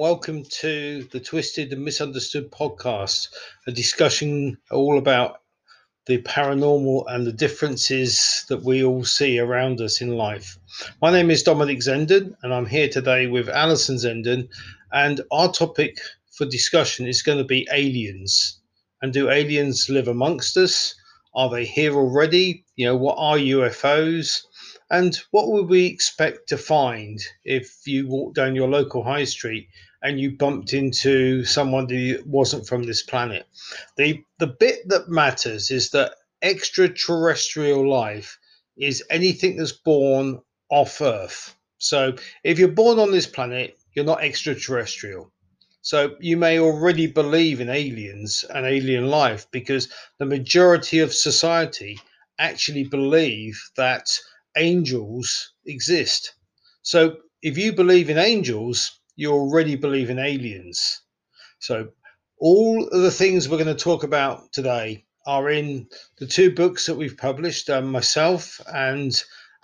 welcome to the Twisted and Misunderstood podcast, a discussion all about the paranormal and the differences that we all see around us in life. My name is Dominic Zenden, and I'm here today with Alison Zenden, and our topic for discussion is going to be aliens. And do aliens live amongst us? Are they here already? You know, what are UFOs? And what would we expect to find if you walked down your local high street and you bumped into someone who wasn't from this planet? The bit that matters is that extraterrestrial life is anything that's born off Earth. So if you're born on this planet, you're not extraterrestrial. So you may already believe in aliens and alien life because the majority of society actually believe that angels exist. So if you believe in angels, you already believe in aliens. So all of the things we're going to talk about today are in the two books that we've published. Myself and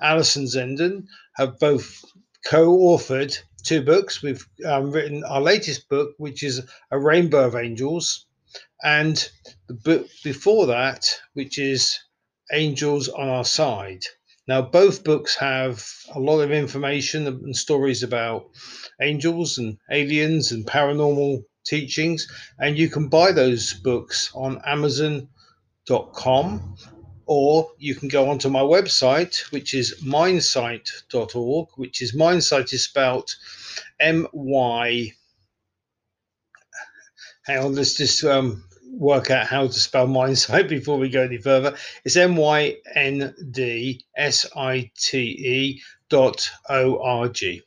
Alison Zenden have both co-authored two books. We've written our latest book, which is A Rainbow of Angels, and the book before that, which is Angels on Our Side. Now, both books have a lot of information and stories about angels and aliens and paranormal teachings, and you can buy those books on Amazon.com, or you can go onto my website, which is MindSite.org, which is MindSite is spelled M-Y. Hang on, let's just work out how to spell MindSite before we go any further. It's MyndSite.org.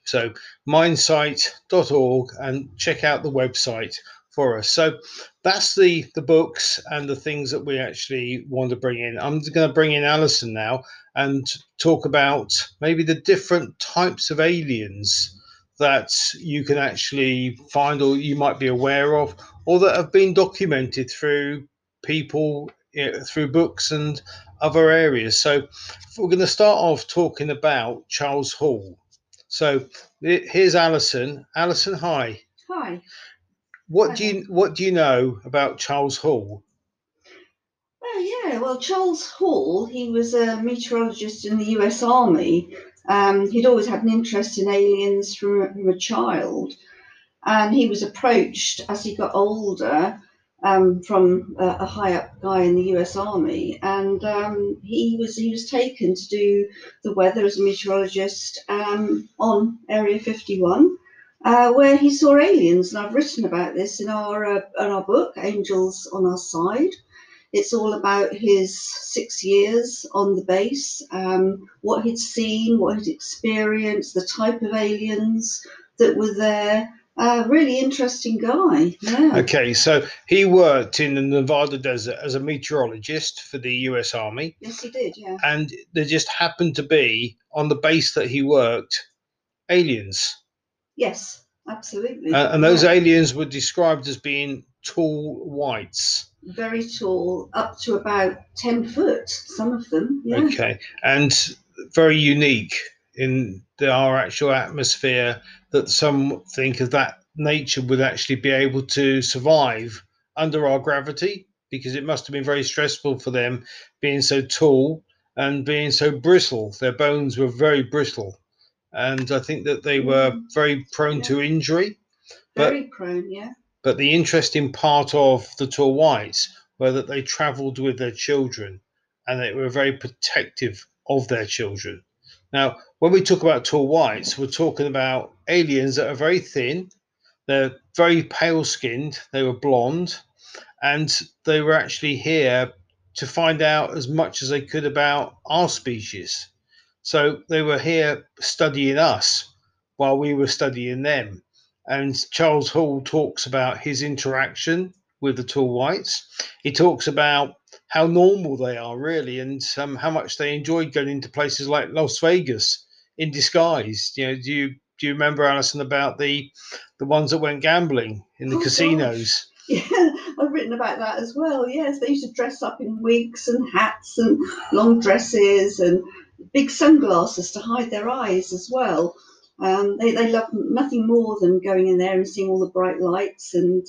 So MindSite.org, and check out the website for us. So that's the books and the things that we actually want to bring in. I'm going to bring in Alison now and talk about maybe the different types of aliens that you can actually find, or you might be aware of, or that have been documented through people, through books and other areas. So we're going to start off talking about Charles Hall. So here's Alison. Alison, hi. Hi. What do you know about Charles Hall? Well, Charles Hall, he was a meteorologist in the US Army. He'd always had an interest in aliens from a child, and he was approached as he got older from a high-up guy in the US Army, and he was taken to do the weather as a meteorologist on Area 51, where he saw aliens. And I've written about this in our book, Angels on Our Side. It's all about his 6 years on the base, what he'd seen, what he'd experienced, the type of aliens that were there. Really interesting guy. Yeah. Okay, so he worked in the Nevada desert as a meteorologist for the US Army. Yes, he did, yeah. And there just happened to be, on the base that he worked, aliens. Yes, absolutely. And those aliens were described as being Tall Whites. Very tall, up to about 10 foot, some of them. Yeah. Okay, and very unique in our actual atmosphere that something of that nature would actually be able to survive under our gravity, because it must have been very stressful for them being so tall and being so brittle. Their bones were very brittle, and I think that they were very prone to injury. Very prone, yeah. But the interesting part of the Tall Whites were that they travelled with their children, and they were very protective of their children. Now, when we talk about Tall Whites, we're talking about aliens that are very thin, they're very pale-skinned, they were blonde, and they were actually here to find out as much as they could about our species. So they were here studying us while we were studying them. And Charles Hall talks about his interaction with the Tall Whites. He talks about how normal they are, really, and how much they enjoyed going into places like Las Vegas in disguise. You know, do you remember, Alison, about the ones that went gambling in the casinos? Gosh. Yeah, I've written about that as well. Yes, they used to dress up in wigs and hats and long dresses and big sunglasses to hide their eyes as well. They love nothing more than going in there and seeing all the bright lights and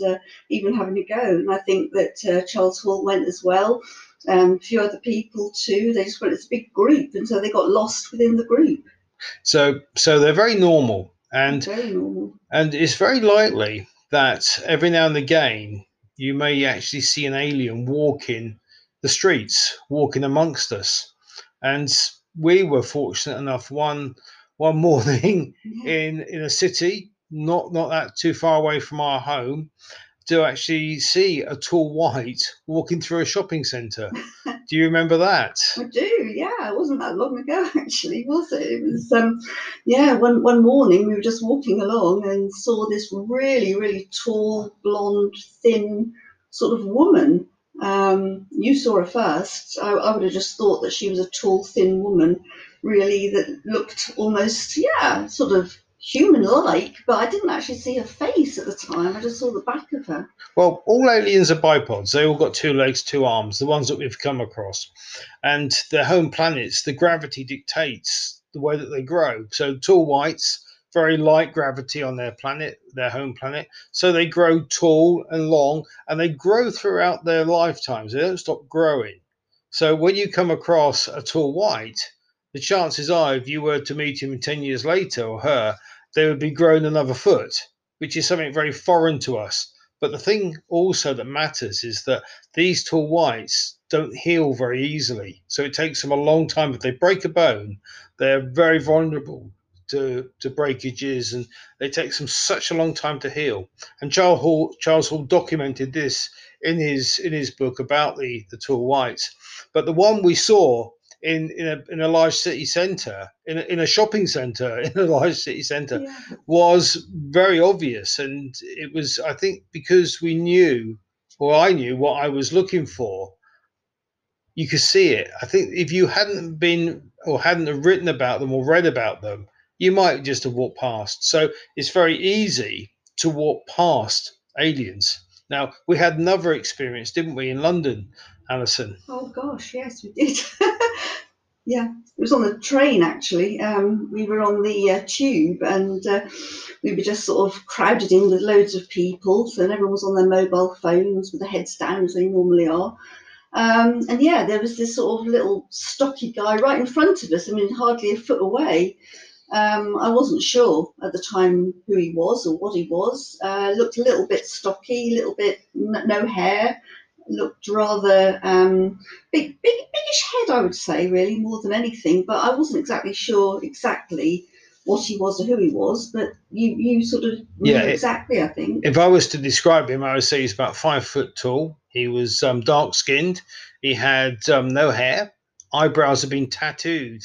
even having a go. And I think that Charles Hall went as well, a few other people too. They just went, it's a big group, and so they got lost within the group. So they're very normal, and it's very likely that every now and again you may actually see an alien walking the streets, walking amongst us. And we were fortunate enough one morning in a city not that too far away from our home to actually see a tall white walking through a shopping centre. Do you remember that? I do, yeah. It wasn't that long ago, actually, was it? It was, yeah, one morning we were just walking along and saw this really, really tall, blonde, thin sort of woman. You saw her first. I would have just thought that she was a tall, thin woman, really, that looked almost, yeah, sort of human-like, but I didn't actually see her face at the time. I just saw the back of her. Well, all aliens are bipods. They all got two legs, two arms, the ones that we've come across. And their home planets, the gravity dictates the way that they grow. So tall whites, very light gravity on their planet, their home planet. So they grow tall and long, and they grow throughout their lifetimes. They don't stop growing. So when you come across a tall white, the chances are if you were to meet him 10 years later or her, they would be grown another foot, which is something very foreign to us. But the thing also that matters is that these tall whites don't heal very easily. So it takes them a long time. If they break a bone, they're very vulnerable to breakages, and it takes them such a long time to heal. And Charles Hall documented this in his book about the tall whites. But the one we saw in a large city centre, in a shopping centre, in a large city centre, yeah, was very obvious. And it was, I think, because we knew, or I knew what I was looking for, you could see it. I think if you hadn't been or hadn't written about them or read about them, you might just have walked past. So it's very easy to walk past aliens. Now, we had another experience, didn't we, in London, Alison? Oh, gosh, yes, we did. Yeah, it was on the train, actually. We were on the tube, and we were just sort of crowded in with loads of people. So everyone was on their mobile phones with their heads down, as they normally are. And, yeah, there was this sort of little stocky guy right in front of us, I mean, hardly a foot away. I wasn't sure at the time who he was or what he was. Looked a little bit stocky, a little bit no hair. Looked rather biggish head, I would say, really, more than anything. But I wasn't exactly sure exactly what he was or who he was. But you sort of knew, yeah, exactly, I think. If I was to describe him, I would say he's about 5 foot tall. He was dark skinned. He had no hair. Eyebrows had been tattooed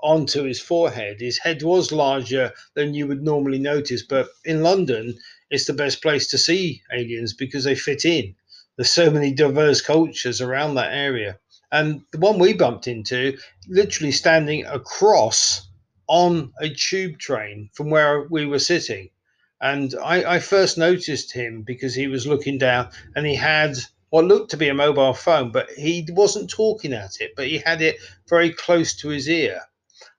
onto his forehead. His head was larger than you would normally notice, but in London it's the best place to see aliens because they fit in. There's so many diverse cultures around that area, and the one we bumped into literally standing across on a tube train from where we were sitting. And I first noticed him because he was looking down and he had what looked to be a mobile phone, but he wasn't talking at it, but he had it very close to his ear.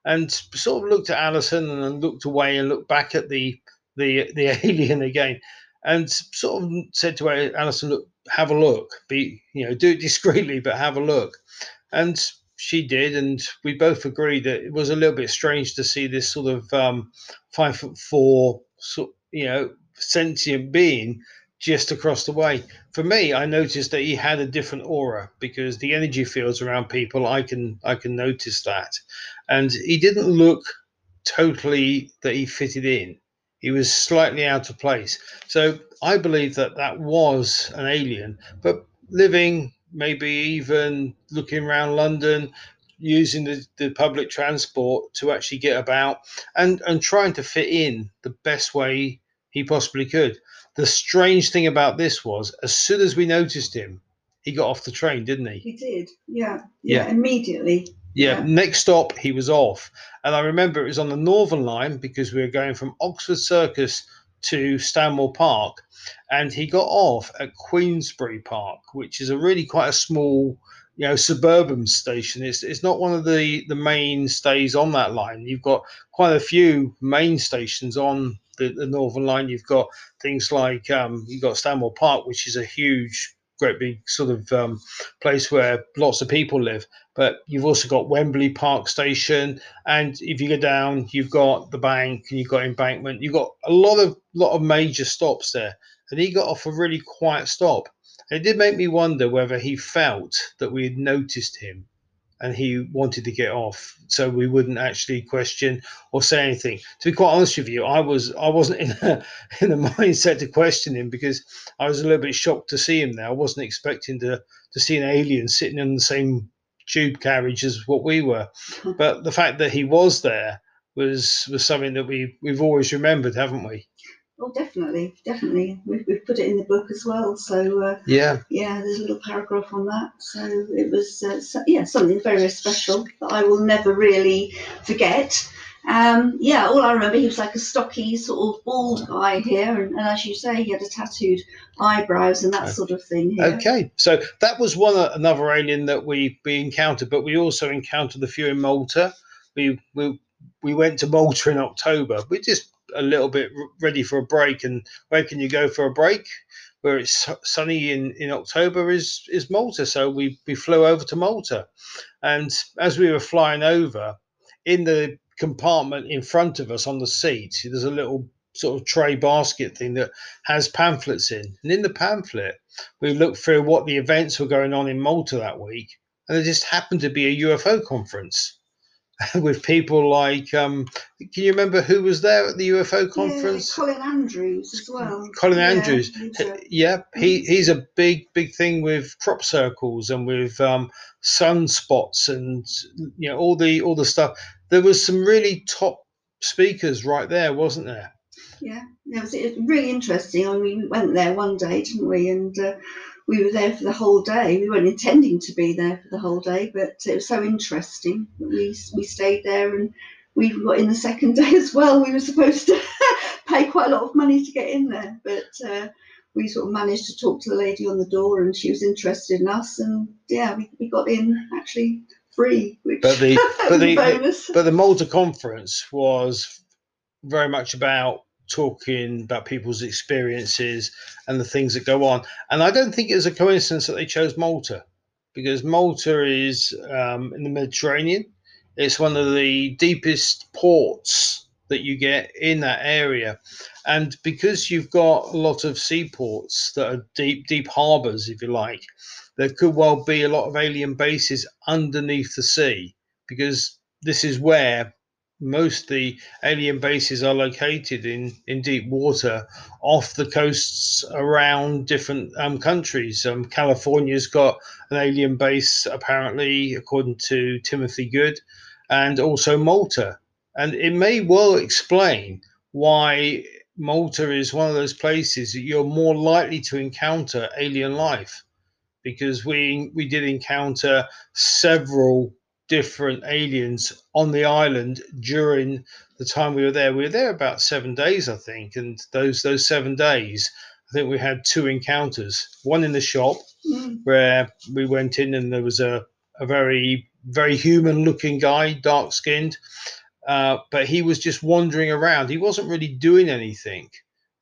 And sort of looked at Alison and then looked away and looked back at the alien again, and sort of said to Alison, "Look, have a look. Do it discreetly, but have a look." And she did, and we both agreed that it was a little bit strange to see this sort of 5'4", sentient being just across the way. For me, I noticed that he had a different aura because the energy fields around people, I can notice that. And he didn't look totally that he fitted in. He was slightly out of place. So I believe that was an alien, but living, maybe even looking around London, using the public transport to actually get about and trying to fit in the best way he possibly could. The strange thing about this was, as soon as we noticed him, he got off the train, didn't he? He did, yeah. Yeah, immediately. Yeah, next stop, he was off. And I remember it was on the Northern Line because we were going from Oxford Circus to Stanmore Park. And he got off at Queensbury Park, which is a really quite a small you know, suburban station. It's not one of the mainstays on that line. You've got quite a few main stations on the Northern Line. You've got things like you've got Stanmore Park, which is a huge, great big sort of place where lots of people live. But you've also got Wembley Park Station, and if you go down, you've got the Bank and you've got Embankment. You've got a lot of major stops there, and he got off a really quiet stop. It did make me wonder whether he felt that we had noticed him and he wanted to get off so we wouldn't actually question or say anything. To be quite honest with you, I wasn't in a mindset to question him, because I was a little bit shocked to see him there. I wasn't expecting to see an alien sitting in the same tube carriage as what we were. But the fact that he was there was something that we've always remembered, haven't we? Oh, definitely. We've put it in the book as well. So yeah, there's a little paragraph on that. So it was something very special that I will never really forget. All I remember, he was like a stocky sort of bald guy here, and as you say, he had a tattooed eyebrows and that sort of thing here. Okay, so that was another alien that we encountered, but we also encountered a few in Malta. We went to Malta in October. We just a little bit ready for a break, and where can you go for a break where it's sunny in October is Malta. So we flew over to Malta, and as we were flying over, in the compartment in front of us on the seat, there's a little sort of tray basket thing that has pamphlets in, and in the pamphlet we looked through what the events were going on in Malta that week, and there just happened to be a UFO conference with people like, can you remember who was there at the UFO conference? Yeah, Colin Andrews as well. Andrews. Yeah, he's a big thing with crop circles and with sunspots and, you know, all the stuff. There was some really top speakers right there, wasn't there? Yeah, it was really interesting. I mean, we went there one day, didn't we? And we were there for the whole day. We weren't intending to be there for the whole day, but it was so interesting. We stayed there, and we got in the second day as well. We were supposed to pay quite a lot of money to get in there, but we sort of managed to talk to the lady on the door, and she was interested in us, and yeah, we got in actually free, which was a bonus. But the Malta conference was very much about talking about people's experiences and the things that go on, and I don't think it's a coincidence that they chose Malta, because Malta is in the Mediterranean. It's one of the deepest ports that you get in that area, and because you've got a lot of seaports that are deep harbors, if you like, there could well be a lot of alien bases underneath the sea, because this is where most of the alien bases are located, in deep water off the coasts around different countries. California's got an alien base, apparently, according to Timothy Good, and also Malta. And it may well explain why Malta is one of those places that you're more likely to encounter alien life, because we did encounter several different aliens on the island during the time we were there. We were there about 7 days, I think, and those 7 days, I think we had two encounters. One in the shop, where we went in, and there was a very, very human-looking guy, dark-skinned, but he was just wandering around. He wasn't really doing anything.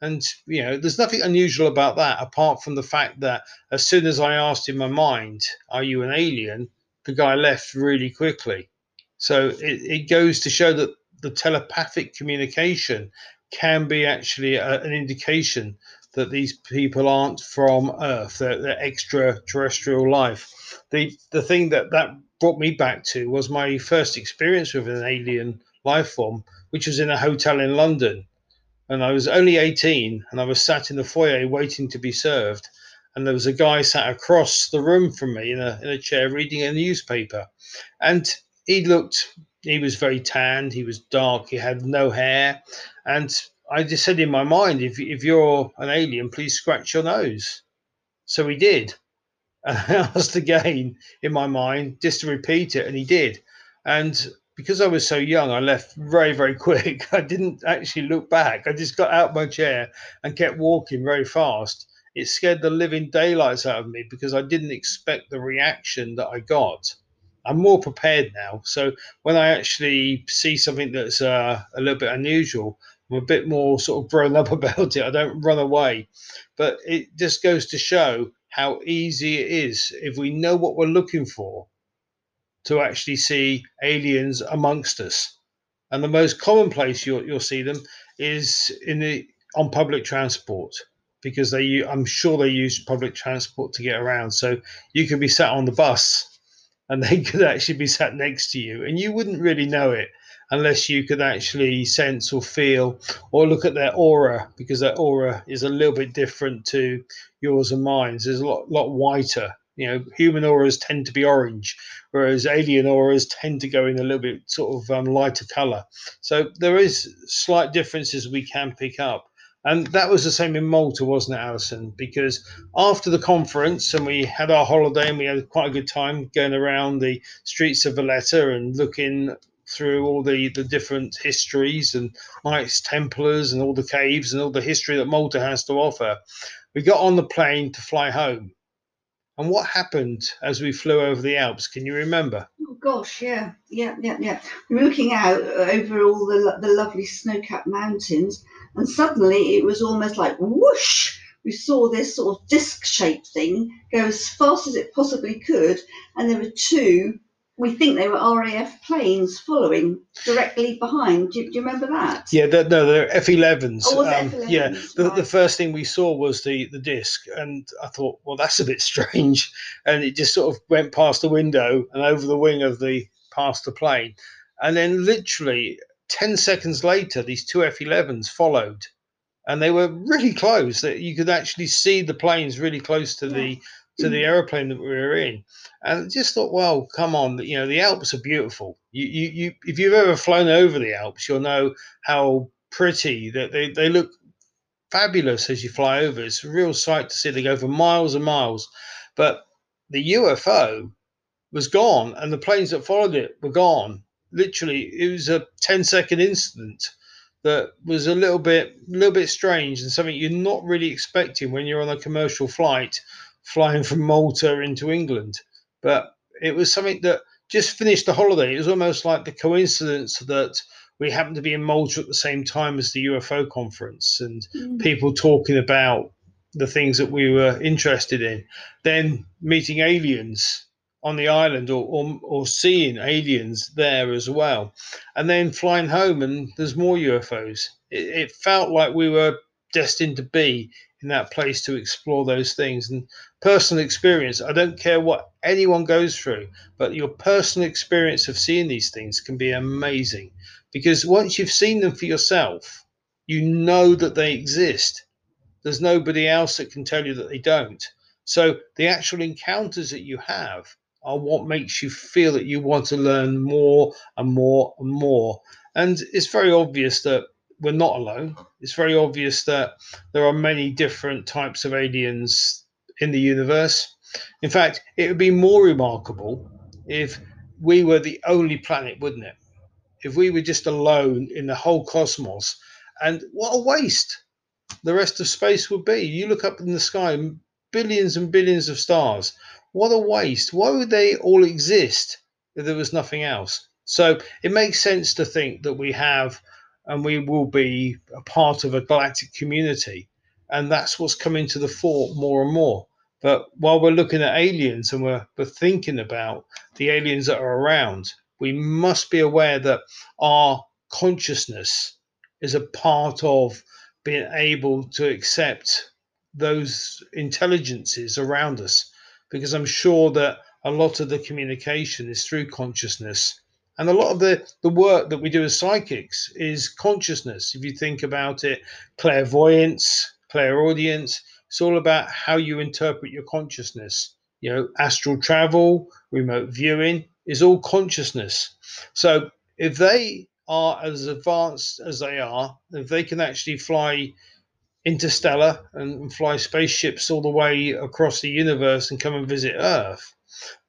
And, you know, there's nothing unusual about that, apart from the fact that as soon as I asked in my mind, are you an alien? The guy left really quickly. So it goes to show that the telepathic communication can be actually an indication that these people aren't from Earth. They're extraterrestrial life. The thing that brought me back to was my first experience with an alien life form, which was in a hotel in London, and I was only 18, and I was sat in the foyer waiting to be served. And there was a guy sat across the room from me in a chair reading a newspaper. And he was very tanned, he was dark, he had no hair. And I just said in my mind, if you're an alien, please scratch your nose. So he did. And I asked again in my mind just to repeat it, and he did. And because I was so young, I left very, very quick. I didn't actually look back. I just got out of my chair and kept walking very fast. it scared the living daylights out of me because I didn't expect the reaction that I got. I'm more prepared now. So when I actually see something that's a little bit unusual, I'm a bit more sort of grown up about it. I don't run away. But it just goes to show how easy it is, if we know what we're looking for, to actually see aliens amongst us. And the most common place you'll see them is on public transport, because I'm sure they use public transport to get around. So you could be sat on the bus and they could actually be sat next to you, and you wouldn't really know it unless you could actually sense or feel or look at their aura, because their aura is a little bit different to yours and mine. It's a lot whiter. You know, human auras tend to be orange, whereas alien auras tend to go in a little bit sort of lighter color. So there is slight differences we can pick up. And that was the same in Malta, wasn't it, Alison? Because after the conference, and we had our holiday, and we had quite a good time going around the streets of Valletta and looking through all the different histories and Knights Templars and all the caves and all the history that Malta has to offer, we got on the plane to fly home. And what happened as we flew over the Alps? Can you remember? Oh, gosh, yeah. We were looking out over all the lovely snow-capped mountains, and suddenly it was almost like whoosh. We saw this sort of disc-shaped thing go as fast as it possibly could, and there were two, we think they were RAF planes following directly behind. Do you remember that? Yeah, they're F-11s. Oh, was it F-11s? Yeah, the first thing we saw was the disc, and I thought, well, that's a bit strange, and it just sort of went past the window and over the wing of past the plane, and then literally 10 seconds later, these two F-11s followed, and they were really close. That you could actually see the planes really close to the aeroplane that we were in. And I just thought, well, come on, you know, the Alps are beautiful. You if you've ever flown over the Alps, you'll know how pretty that they look. Fabulous as you fly over. It's a real sight to see. They go for miles and miles. But the UFO was gone, and the planes that followed it were gone. Literally, it was a 10-second incident that was a little bit strange, and something you're not really expecting when you're on a commercial flight flying from Malta into England. But it was something that just finished the holiday. It was almost like the coincidence that we happened to be in Malta at the same time as the UFO conference, and people talking about the things that we were interested in, then meeting aliens on the island, or seeing aliens there as well, and then flying home and there's more UFOs. It felt like we were destined to be in that place to explore those things. And personal experience, I don't care what anyone goes through, but your personal experience of seeing these things can be amazing, because once you've seen them for yourself, you know that they exist. There's nobody else that can tell you that they don't. So the actual encounters that you have are what makes you feel that you want to learn more and more and more. And it's very obvious that we're not alone. It's very obvious that there are many different types of aliens in the universe. In fact, it would be more remarkable if we were the only planet, wouldn't it? If we were just alone in the whole cosmos. And what a waste the rest of space would be. You look up in the sky, billions and billions of stars. What a waste. Why would they all exist if there was nothing else? So it makes sense to think that we have, and we will be, a part of a galactic community. And that's what's coming to the fore more and more. But while we're looking at aliens and we're thinking about the aliens that are around, we must be aware that our consciousness is a part of being able to accept those intelligences around us, because I'm sure that a lot of the communication is through consciousness, and a lot of the work that we do as psychics is consciousness. If you think about it, clairvoyance, clairaudience, it's all about how you interpret your consciousness. You know, astral travel, remote viewing is all consciousness. So if they are as advanced as they are, if they can actually fly interstellar and fly spaceships all the way across the universe and come and visit Earth,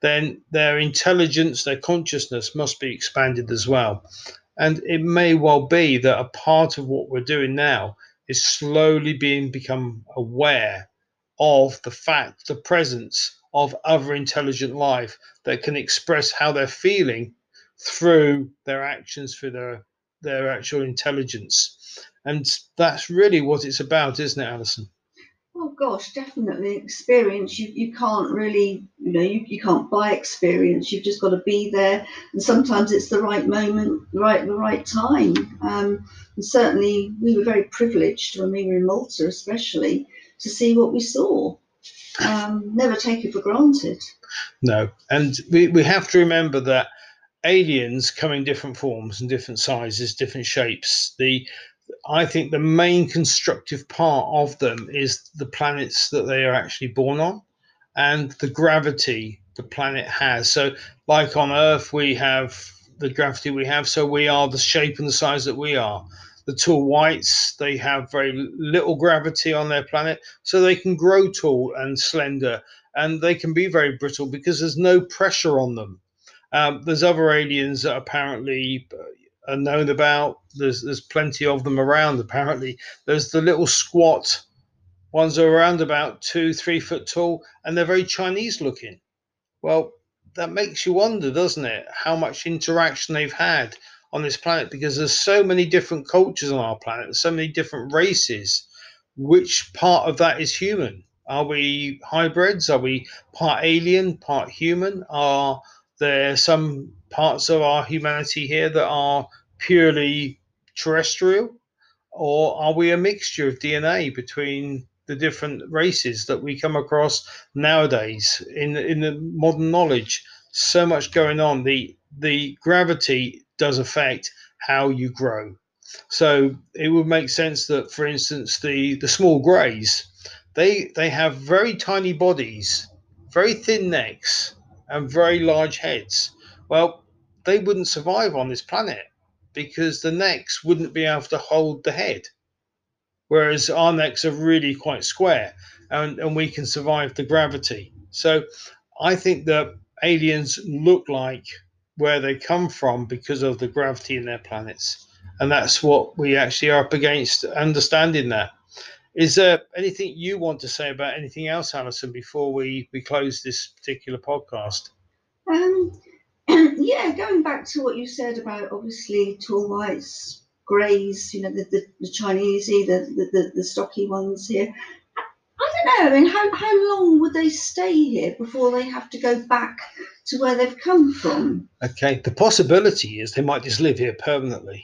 then their intelligence, their consciousness must be expanded as well. And it may well be that a part of what we're doing now is slowly become aware of the fact, the presence of other intelligent life that can express how they're feeling through their actions, through their actual intelligence. And that's really what it's about, isn't it, Alison? Oh gosh, definitely experience. You can't really, you can't buy experience. You've just got to be there, and sometimes it's the right moment, the right time. And certainly, we were very privileged when we were in Malta, especially, to see what we saw. Never take it for granted. No, and we have to remember that aliens come in different forms and different sizes, different shapes. I think the main constructive part of them is the planets that they are actually born on and the gravity the planet has. So like on Earth, we have the gravity we have, so we are the shape and the size that we are. The Tall Whites, they have very little gravity on their planet, so they can grow tall and slender, and they can be very brittle because there's no pressure on them. There's other aliens that apparently are known about. There's plenty of them around, apparently. There's the little squat ones that are around about 2-3 foot tall, and they're very Chinese looking. Well, that makes you wonder, doesn't it, how much interaction they've had on this planet, because there's so many different cultures on our planet, so many different races. Which part of that is human? Are we hybrids? Are we part alien, part human? Are there some parts of our humanity here that are purely terrestrial, or are we a mixture of DNA between the different races that we come across nowadays in the modern knowledge? So much going on. The gravity does affect how you grow. So it would make sense that, for instance, the small greys, they have very tiny bodies, very thin necks, and very large heads. Well, they wouldn't survive on this planet because the necks wouldn't be able to hold the head, whereas our necks are really quite square, and we can survive the gravity. So I think that aliens look like where they come from because of the gravity in their planets, and that's what we actually are up against, understanding that. Is there anything you want to say about anything else, Alison, before we close this particular podcast? Yeah, going back to what you said about, obviously, Tall Whites, greys, the Chinese, the stocky ones here. I don't know, how long would they stay here before they have to go back to where they've come from? Okay, the possibility is they might just live here permanently.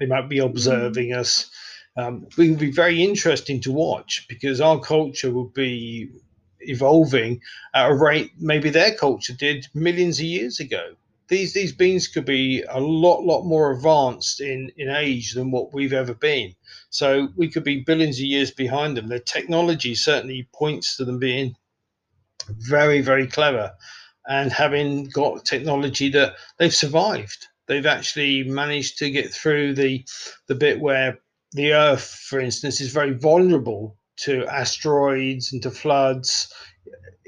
They might be observing us. It would be very interesting to watch, because our culture would be evolving at a rate maybe their culture did millions of years ago. These beings could be a lot more advanced in age than what we've ever been. So we could be billions of years behind them. Their technology certainly points to them being very, very clever and having got technology that they've survived. They've actually managed to get through the bit where the Earth, for instance, is very vulnerable to asteroids and to floods.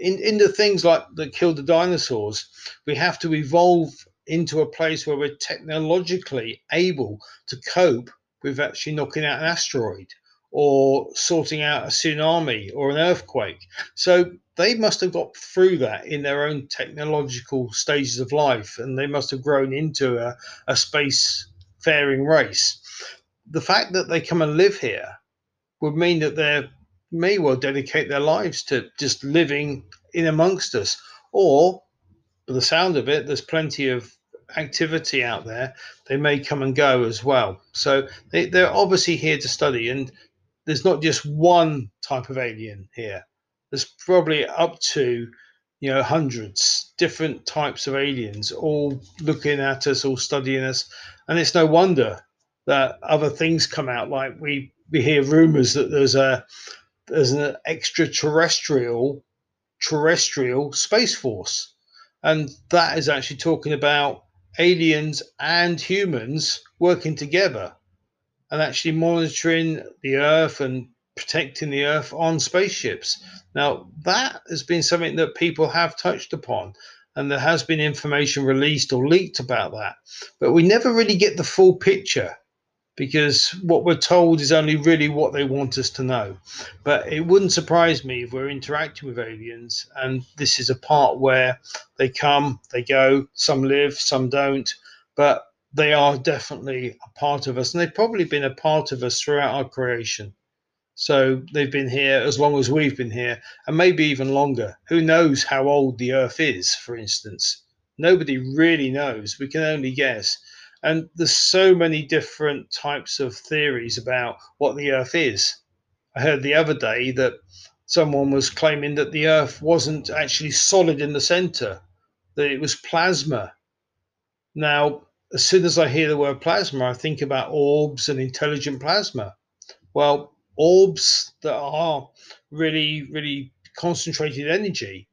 Into things like that killed the dinosaurs, we have to evolve into a place where we're technologically able to cope with actually knocking out an asteroid or sorting out a tsunami or an earthquake. So they must have got through that in their own technological stages of life, and they must have grown into a space-faring race. The fact that they come and live here would mean that they're may well dedicate their lives to just living in amongst us. Or, by the sound of it, there's plenty of activity out there. They may come and go as well. So they're obviously here to study, and there's not just one type of alien here. There's probably up to, hundreds different types of aliens, all looking at us, all studying us. And it's no wonder that other things come out, like we hear rumors that there's an extraterrestrial space force, and that is actually talking about aliens and humans working together and actually monitoring the Earth and protecting the Earth on spaceships. Now, that has been something that people have touched upon, and there has been information released or leaked about that, but we never really get the full picture, because what we're told is only really what they want us to know. But it wouldn't surprise me if we're interacting with aliens and this is a part where they come, they go, some live, some don't, but they are definitely a part of us, and they've probably been a part of us throughout our creation. So they've been here as long as we've been here, and maybe even longer. Who knows how old the Earth is, for instance? Nobody really knows. We can only guess. And there's so many different types of theories about what the Earth is. I heard the other day that someone was claiming that the Earth wasn't actually solid in the center, that it was plasma. Now, as soon as I hear the word plasma, I think about orbs and intelligent plasma. Well, orbs that are really, really concentrated energy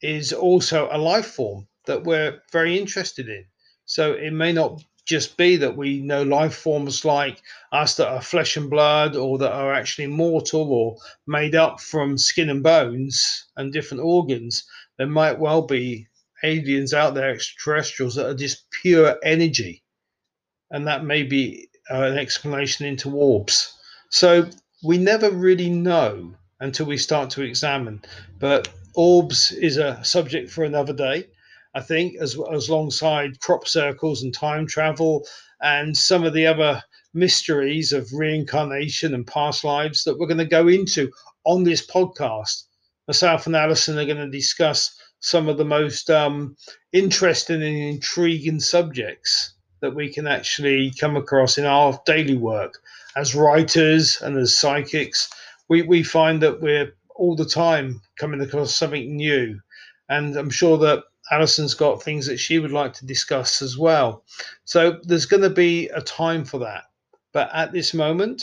is also a life form that we're very interested in. So it may not just be that we know life forms like us that are flesh and blood, or that are actually mortal or made up from skin and bones and different organs. There might well be aliens out there, extraterrestrials, that are just pure energy. And that may be an explanation into orbs. So we never really know until we start to examine. But orbs is a subject for another day, I think, as alongside crop circles and time travel and some of the other mysteries of reincarnation and past lives that we're going to go into on this podcast. Myself and Alison are going to discuss some of the most interesting and intriguing subjects that we can actually come across in our daily work. As writers and as psychics, we find that we're all the time coming across something new. And I'm sure that Alison's got things that she would like to discuss as well. So there's going to be a time for that. But at this moment,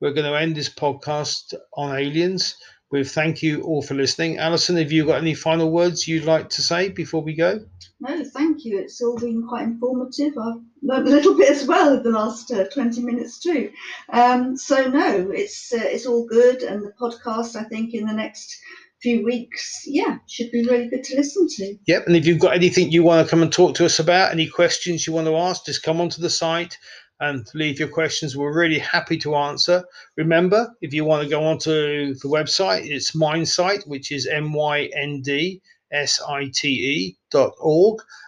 we're going to end this podcast on aliens with thank you all for listening. Alison, have you got any final words you'd like to say before we go? No, thank you. It's all been quite informative. I've learned a little bit as well in the last 20 minutes too. So no, it's all good. And the podcast, I think, in the next few weeks, yeah, should be really good to listen to. Yep, and if you've got anything you want to come and talk to us about, any questions you want to ask, just come onto the site and leave your questions. We're really happy to answer. Remember, if you want to go onto the website, it's MindSite, which is MyndSite.org,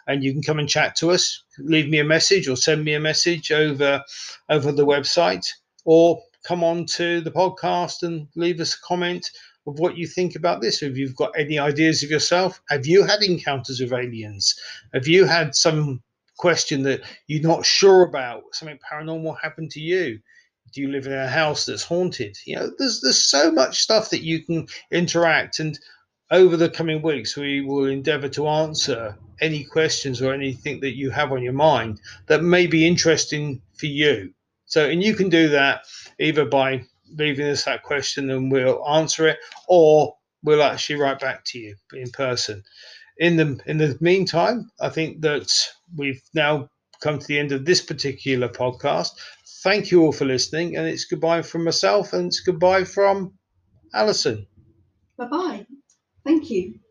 and you can come and chat to us. Leave me a message or send me a message over the website, or come on to the podcast and leave us a comment of what you think about this. If you've got any ideas of yourself, have you had encounters with aliens? Have you had some question that you're not sure about? Something paranormal happened to you? Do you live in a house that's haunted? You know, there's so much stuff that you can interact. And over the coming weeks, we will endeavor to answer any questions or anything that you have on your mind that may be interesting for you. So, and you can do that either by leaving us that question and we'll answer it, or we'll actually write back to you in person. In the meantime, I think that we've now come to the end of this particular podcast. Thank you all for listening, and it's goodbye from myself, and it's goodbye from Alison. Bye-bye. Thank you.